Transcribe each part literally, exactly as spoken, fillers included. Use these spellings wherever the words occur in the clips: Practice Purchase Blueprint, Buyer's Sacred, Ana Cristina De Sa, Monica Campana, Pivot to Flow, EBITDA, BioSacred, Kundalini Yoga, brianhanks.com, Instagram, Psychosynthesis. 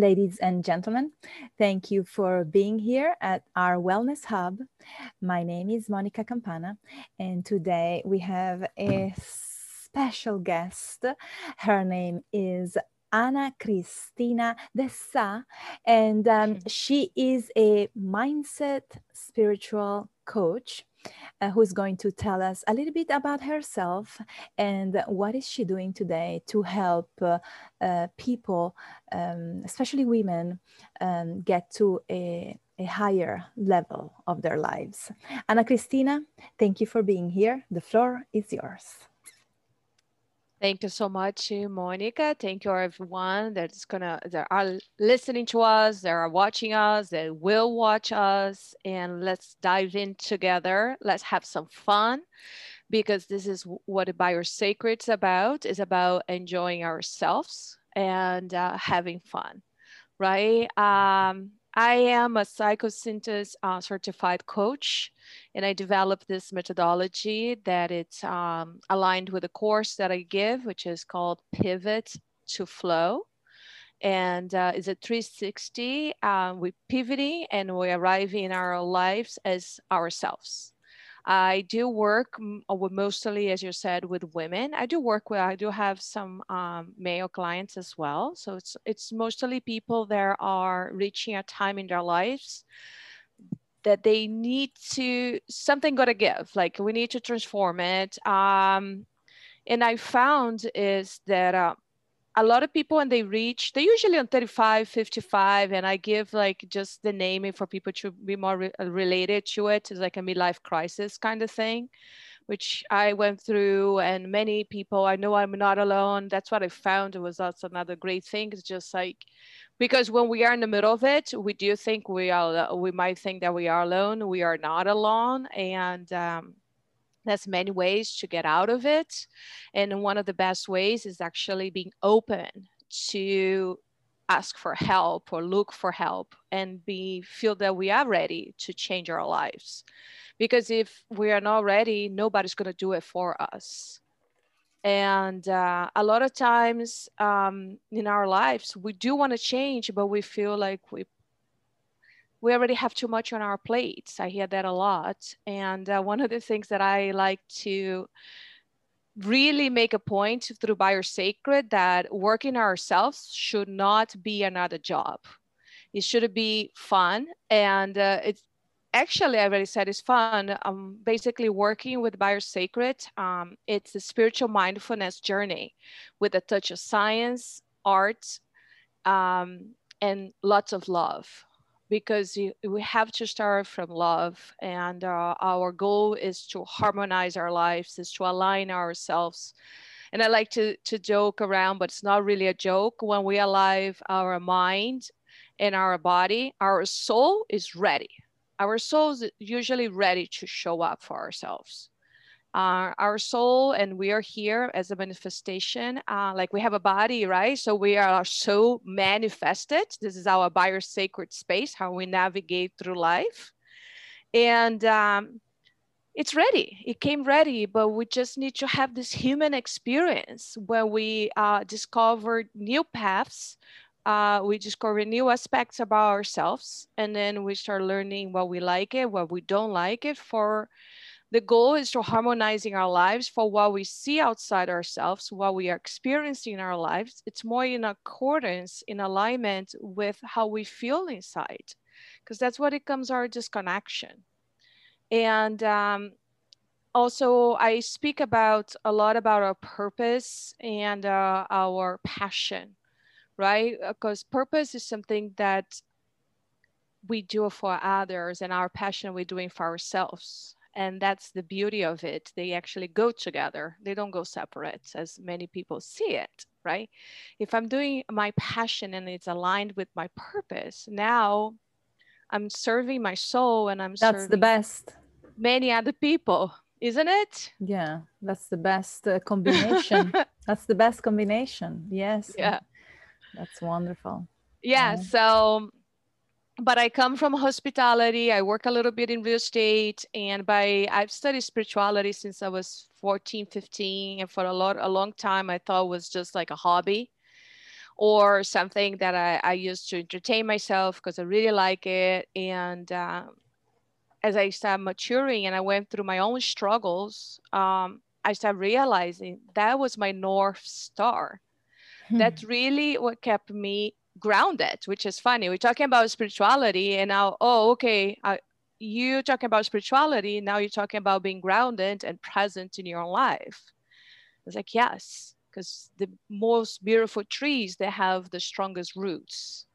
Ladies and gentlemen, thank you for being here at our Wellness Hub. My name is Monica Campana, and today we have a special guest. Her name is Ana Cristina De Sa, and um, she is a mindset spiritual coach uh, who's going to tell us a little bit about herself and what is she doing today to help uh, uh, people, um, especially women, um, get to a, a higher level of their lives. Ana Cristina, thank you for being here. The floor is yours. Thank you so much, Monica. Thank you, everyone that's gonna, that are listening to us, that are watching us, that will watch us, and let's dive in together. Let's have some fun, because this is what Buyer's Sacred is about. It's about enjoying ourselves and uh, having fun, right? Um, I am a Psychosynthesis uh, certified coach, and I developed this methodology that it's um, aligned with a course that I give, which is called Pivot to Flow. And uh, it's a three sixty, uh, we're pivoting and we're arriving in our lives as ourselves. I do work mostly, as you said, with women. I do work with, I do have some um, male clients as well. So it's, it's mostly people that are reaching a time in their lives that they need to, something got to give, like we need to transform it. Um, and I found is that uh, a lot of people, when they reach, they're usually on thirty-five, fifty-five, and I give like just the naming for people to be more re related to it. It's like a midlife crisis kind of thing, which I went through, and many people, I know I'm not alone. That's what I found. It was that's another great thing. It's just like, because when we are in the middle of it, we do think we are, we might think that we are alone. We are not alone. And um, there's many ways to get out of it. And one of the best ways is actually being open to ask for help or look for help and be feel that we are ready to change our lives. Because if we are not ready, nobody's going to do it for us. And uh, a lot of times um, in our lives, we do want to change, but we feel like we we already have too much on our plates. I hear that a lot. And uh, one of the things that I like to really make a point through Buyer's Sacred, that working ourselves should not be another job. It should be fun. And uh, it's, Actually, I already said it's fun. Um, basically, working with Buyer's Sacred, um, it's a spiritual mindfulness journey with a touch of science, art, um, and lots of love. Because you, we have to start from love, and uh, our goal is to harmonize our lives, is to align ourselves. And I like to, to joke around, but it's not really a joke. When we align our mind and our body, our soul is ready. Our soul is usually ready to show up for ourselves. Uh, our soul, and we are here as a manifestation, uh, like we have a body, right? So we are so manifested. This is our Buyer's Sacred space, how we navigate through life. And um, it's ready, it came ready, but we just need to have this human experience where we uh, discover new paths. Uh, we discover new aspects about ourselves, and then we start learning what we like it, what we don't like it. For the goal is to harmonizing our lives for what we see outside ourselves, what we are experiencing in our lives. It's more in accordance, in alignment with how we feel inside, because that's what it comes our disconnection. And um, also, I speak about a lot about our purpose and uh, our passion. Right? Because purpose is something that we do for others, and our passion we're doing for ourselves. And that's the beauty of it. They actually go together. They don't go separate as many people see it, right? If I'm doing my passion and it's aligned with my purpose, now I'm serving my soul, and I'm that's serving the best. Many other people, isn't it? Yeah, that's the best uh, combination. That's the best combination. Yes. Yeah. That's wonderful. Yeah, yeah. So, but I come from hospitality. I work a little bit in real estate, and by I've studied spirituality since I was fourteen, fifteen, and for a lot, a long time, I thought it was just like a hobby, or something that I, I use to entertain myself because I really like it. And uh, as I started maturing and I went through my own struggles, um, I started realizing that was my North Star. Hmm. That's really what kept me grounded, which is funny. We're talking about spirituality and now, oh, okay, I, you're talking about spirituality. Now you're talking about being grounded and present in your own life. It's like, yes, because the most beautiful trees, they have the strongest roots,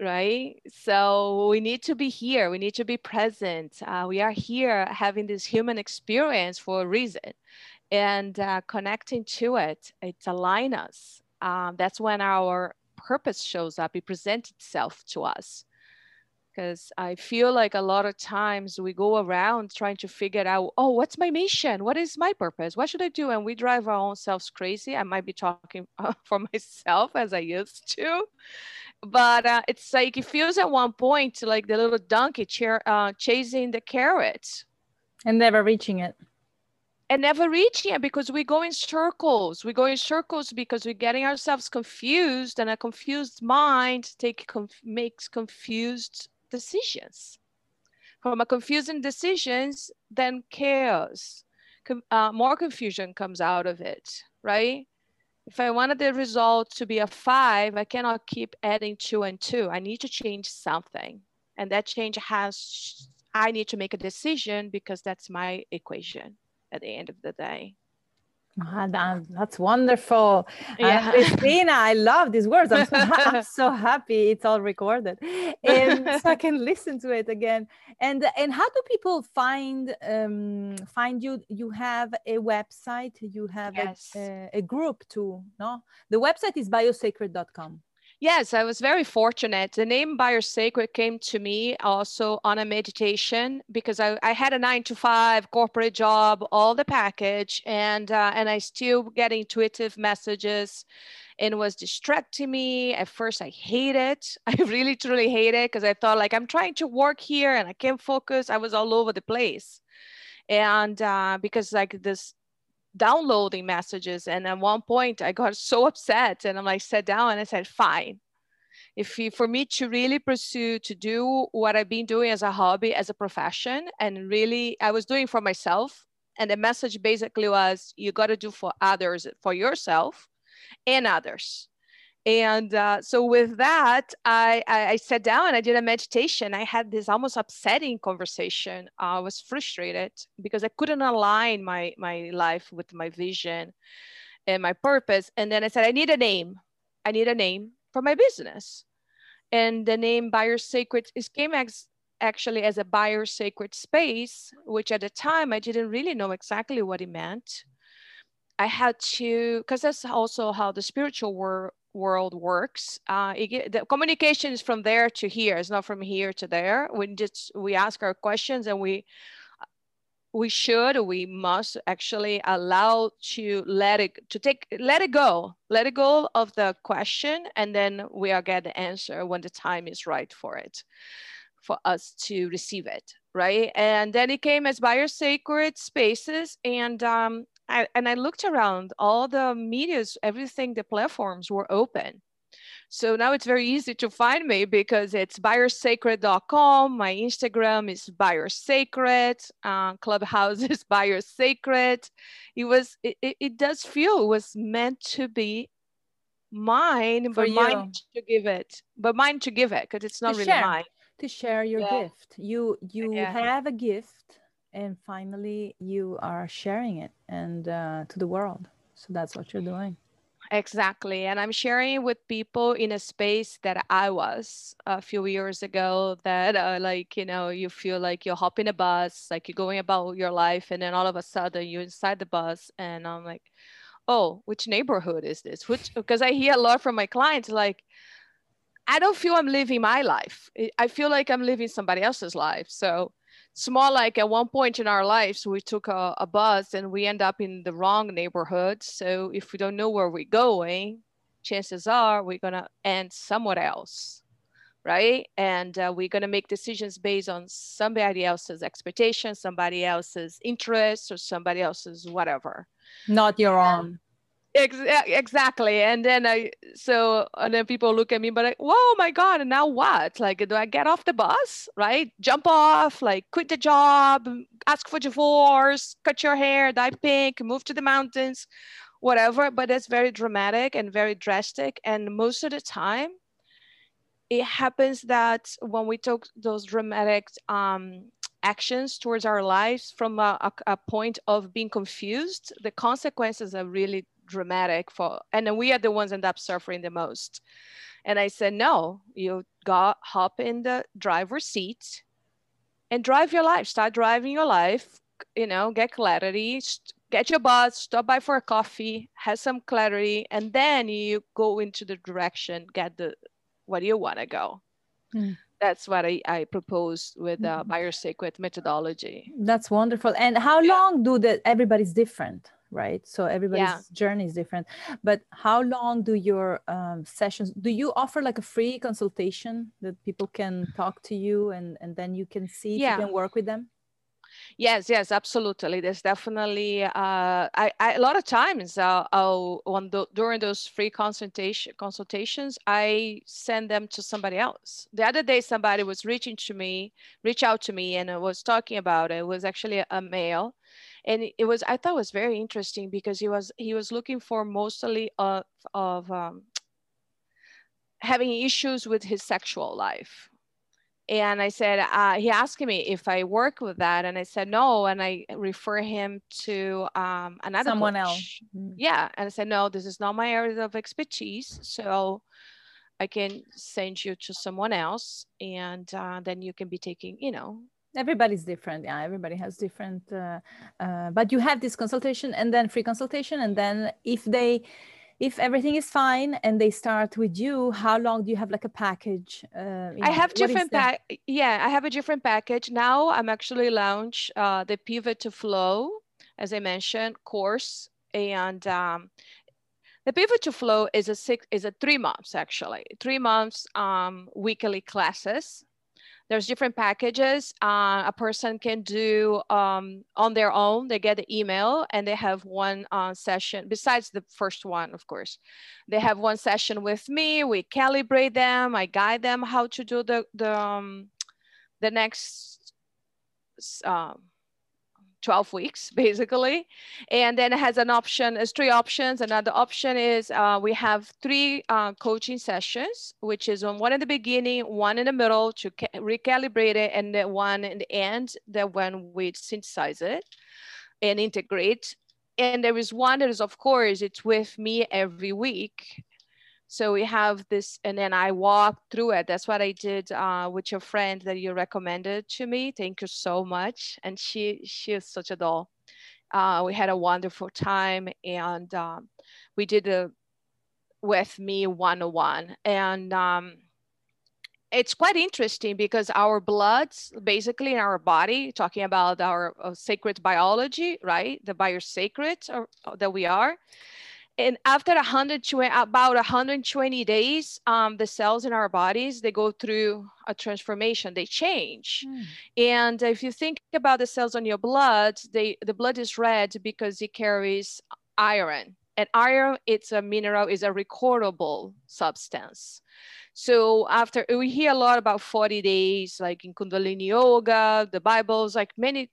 right? So we need to be here. We need to be present. Uh, we are here having this human experience for a reason, and uh, connecting to it, it's aligns us. Um, that's when our purpose shows up. It presents itself to us. Because I feel like a lot of times we go around trying to figure out, oh, what's my mission? What is my purpose? What should I do? And we drive our own selves crazy. I might be talking for myself as I used to. But uh, it's like it feels at one point like the little donkey chair, uh, chasing the carrot. And never reaching it. And never reaching it because we go in circles. We go in circles because we're getting ourselves confused. And a confused mind take, conf- makes confused decisions. From a confusing decisions, then chaos, Com- uh, more confusion comes out of it, right? If I wanted the result to be a five, I cannot keep adding two and two. I need to change something, and that change has, I need to make a decision because that's my equation at the end of the day. Ah, that's wonderful. Yeah. Cristina, I love these words. I'm so, I'm so happy it's all recorded. And so I can listen to it again. And and how do people find um, find you? You have a website, you have yes. a, a group too, no? The website is bio sacred dot com. Yes, I was very fortunate. The name Buyer's Sacred came to me also on a meditation because I, I had a nine to five corporate job, all the package, and uh, and I still get intuitive messages, and it was distracting me. At first, I hate it. I really, truly hate it because I thought like I'm trying to work here and I can't focus. I was all over the place, and uh, because like this. Downloading messages, and at one point I got so upset, and I'm like sat down and I said, fine, if you, for me to really pursue to do what I've been doing as a hobby, as a profession, and really I was doing for myself, and the message basically was you got to do for others, for yourself and others. And uh, so with that, I, I, I sat down and I did a meditation. I had this almost upsetting conversation. Uh, I was frustrated because I couldn't align my, my life with my vision and my purpose. And then I said, I need a name. I need a name for my business. And the name Buyer's Sacred is came ex- actually as a Buyer's Sacred Space, which at the time I didn't really know exactly what it meant. I had to, because that's also how the spiritual world world works. Uh, it, the communication is from there to here. It's not from here to there. We just we ask our questions, and we we should we must actually allow to let it to take let it go, let it go of the question, and then we are get the answer when the time is right for it, for us to receive it, right? And then it came as Buyer's Sacred Spaces, and um, I, and I looked around all the medias, everything, the platforms were open. So now it's very easy to find me because it's buyers sacred dot com. My Instagram is buyers sacred. Uh, Clubhouse is buyers sacred. It was, it, it, it does feel it was meant to be mine, but mine to give it, but mine to give it because it's not really mine. To share your yeah. gift. You, you yeah. have a gift. And finally, you are sharing it and uh, to the world. So that's what you're doing. Exactly. And I'm sharing it with people in a space that I was a few years ago that uh, like, you know, you feel like you're hopping a bus, like you're going about your life. And then all of a sudden you're inside the bus. And I'm like, oh, which neighborhood is this? Which, because I hear a lot from my clients, like, I don't feel I'm living my life. I feel like I'm living somebody else's life. So it's more like at one point in our lives, we took a, a bus and we end up in the wrong neighborhood. So if we don't know where we're going, chances are we're going to end somewhere else, right? And uh, we're going to make decisions based on somebody else's expectations, somebody else's interests, or somebody else's whatever. Not your own. Exactly. And then I, so, and then people look at me, but like, whoa, my God, and now what? Like, do I get off the bus, right? Jump off, like quit the job, ask for divorce, cut your hair, dye pink, move to the mountains, whatever. But that's very dramatic and very drastic. And most of the time it happens that when we took those dramatic um, actions towards our lives from a, a, a point of being confused, the consequences are really dramatic for, and then we are the ones end up suffering the most. And I said, no, you got hop in the driver's seat and drive your life, start driving your life, you know, get clarity, get your bus, stop by for a coffee, have some clarity, and then you go into the direction, get the, where you want to go. Mm. That's what I, I proposed with uh, Buyer's Sacred methodology. That's wonderful. And how yeah. long do the, everybody's different, right? So everybody's yeah. journey is different, but how long do your um, sessions, do you offer like a free consultation that people can talk to you and, and then you can see if yeah. you can work with them? Yes, yes, absolutely. There's definitely uh, I, I, a lot of times I'll, I'll, on the, during those free consultation, consultations, I send them to somebody else. The other day, somebody was reaching to me, reach out to me, and I was talking about it. It was actually a male, and it was, I thought it was very interesting because he was he was looking for mostly of, of um, having issues with his sexual life. And I said, uh, he asked me if I work with that. And I said, no. And I refer him to um, another Someone coach. else. Mm-hmm. Yeah. And I said, no, this is not my area of expertise. So I can send you to someone else. And uh, then you can be taking, you know. Everybody's different. Yeah, everybody has different. Uh, uh, but you have this consultation and then free consultation. And then if they... if everything is fine and they start with you, how long do you have like a package? Uh, I have different, pa yeah, I have a different package. Now I'm actually launch uh, the Pivot to Flow, as I mentioned, course. And um, the Pivot to Flow is a six, is a three months actually, three months um, weekly classes. There's different packages uh, a person can do um, on their own. They get the email and they have one uh, session, besides the first one, of course. They have one session with me, we calibrate them, I guide them how to do the, the, um, the next uh, twelve weeks, basically. And then it has an option, it's three options. Another option is uh, we have three uh, coaching sessions, which is one at the beginning, one in the middle to recalibrate it, and then one in the end, that when we synthesize it and integrate. And there is one that is, of course, it's with me every week. So we have this, and then I walk through it. That's what I did uh, with your friend that you recommended to me. Thank you so much. And she she is such a doll. Uh, we had a wonderful time, and um, we did a with me one oh one. And um, it's quite interesting because our bloods, basically in our body, talking about our uh, sacred biology, right? The biosacred or, or that we are. And after one hundred twenty, about one hundred twenty days, um, the cells in our bodies, they go through a transformation, they change. Mm. And if you think about the cells on your blood, they, the blood is red because it carries iron. And iron, it's a mineral, is a recordable substance. So after, we hear a lot about forty days, like in Kundalini Yoga, the Bibles, like many...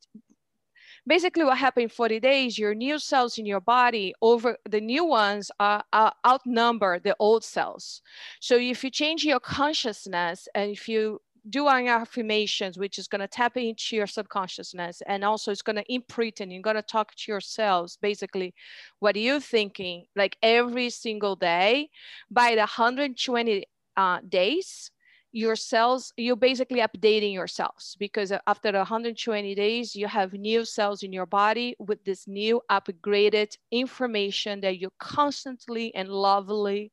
Basically what happened in forty days, your new cells in your body over the new ones are, are outnumber the old cells. So if you change your consciousness and if you do our affirmations, which is going to tap into your subconsciousness, and also it's going to imprint and you're going to talk to yourselves, basically what are you thinking, like every single day, by the one hundred twenty uh, days, your cells, you're basically updating yourselves because after one hundred twenty days, you have new cells in your body with this new upgraded information that you constantly and lovingly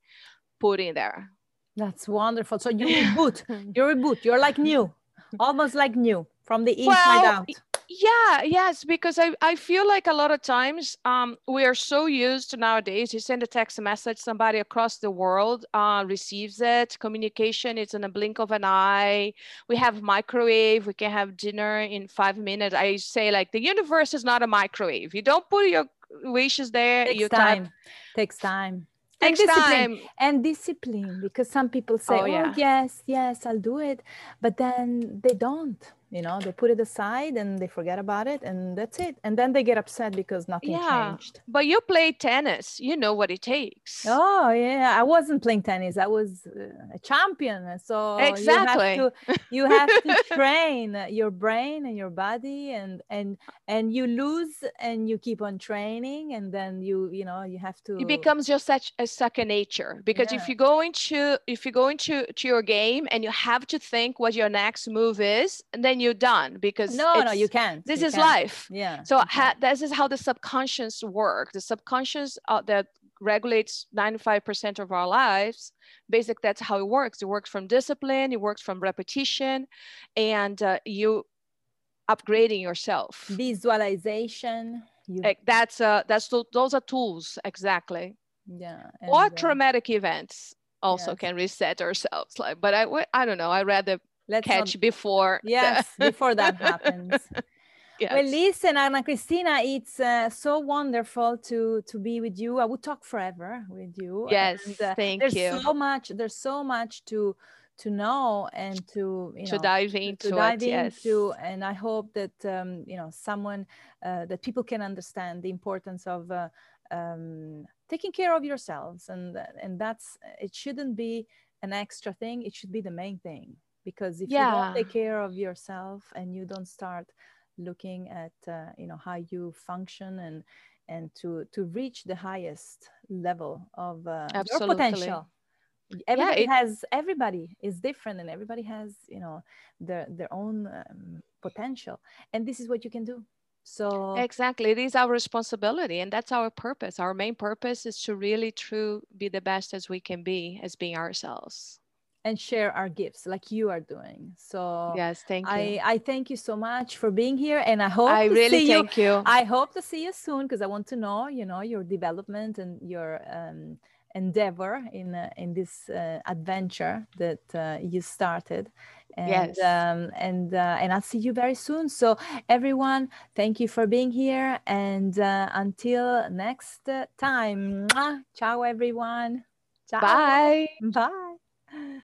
put in there. That's wonderful. So you reboot, you reboot, you're like new, almost like new from the inside well, out. Yeah, yes, because I, I feel like a lot of times um, we are so used to nowadays, you send a text message, somebody across the world uh, receives it, communication, it's in a blink of an eye, we have microwave, we can have dinner in five minutes. I say like the universe is not a microwave, you don't put your wish is there. Takes you time. Type. Takes time. Takes and discipline. time. And discipline, because some people say, oh, yeah. oh, yes, yes, I'll do it. But then they don't, you know, they put it aside and they forget about it and that's it. And then they get upset because nothing yeah. changed. But you play tennis, you know what it takes. Oh, yeah. I wasn't playing tennis. I was uh, a champion. So exactly. you have to, you have to train your brain and your body, and, and, and you lose and you keep on training, and then you, you know, you have to. It becomes just such a second nature, because yeah. if you go into, if you go into to your game and you have to think what your next move is, and then you're done, because no no you can't this you is can't. life. Yeah so ha- this is how the subconscious work. The subconscious uh, that regulates ninety-five percent of our lives. Basically that's how it works. It works from discipline, it works from repetition, and uh, you upgrading yourself, visualization. You- that's uh that's those are tools. Exactly yeah and or the- traumatic events also yes. can reset ourselves, like but I I don't know I read the Let's catch not, before yes the... before that happens. Yes. Well, listen, Ana Cristina, it's uh, so wonderful to to be with you. I would talk forever with you. Yes, and, uh, thank there's you. There's so much. There's so much to to know and to you to know, dive into. To dive it, into, yes. And I hope that um, you know someone uh, that people can understand the importance of uh, um, taking care of yourselves, and and that's it shouldn't be an extra thing. It should be the main thing. Because if yeah. you don't take care of yourself and you don't start looking at, uh, you know, how you function and and to to reach the highest level of uh, your potential. Everybody yeah, it, has, everybody is different, and everybody has, you know, their, their own um, potential. And this is what you can do. So exactly, it is our responsibility, and that's our purpose. Our main purpose is to really, true, be the best as we can be, as being ourselves. And share our gifts like you are doing. So yes, thank you. I, I thank you so much for being here, and I hope I to really see thank you. you. I hope to see you soon, because I want to know, you know, your development and your um, endeavor in uh, in this uh, adventure that uh, you started. And, yes. Um, and uh, and I'll see you very soon. So everyone, thank you for being here, and uh, until next time. Mwah! Ciao, everyone. Ciao. Bye. Bye.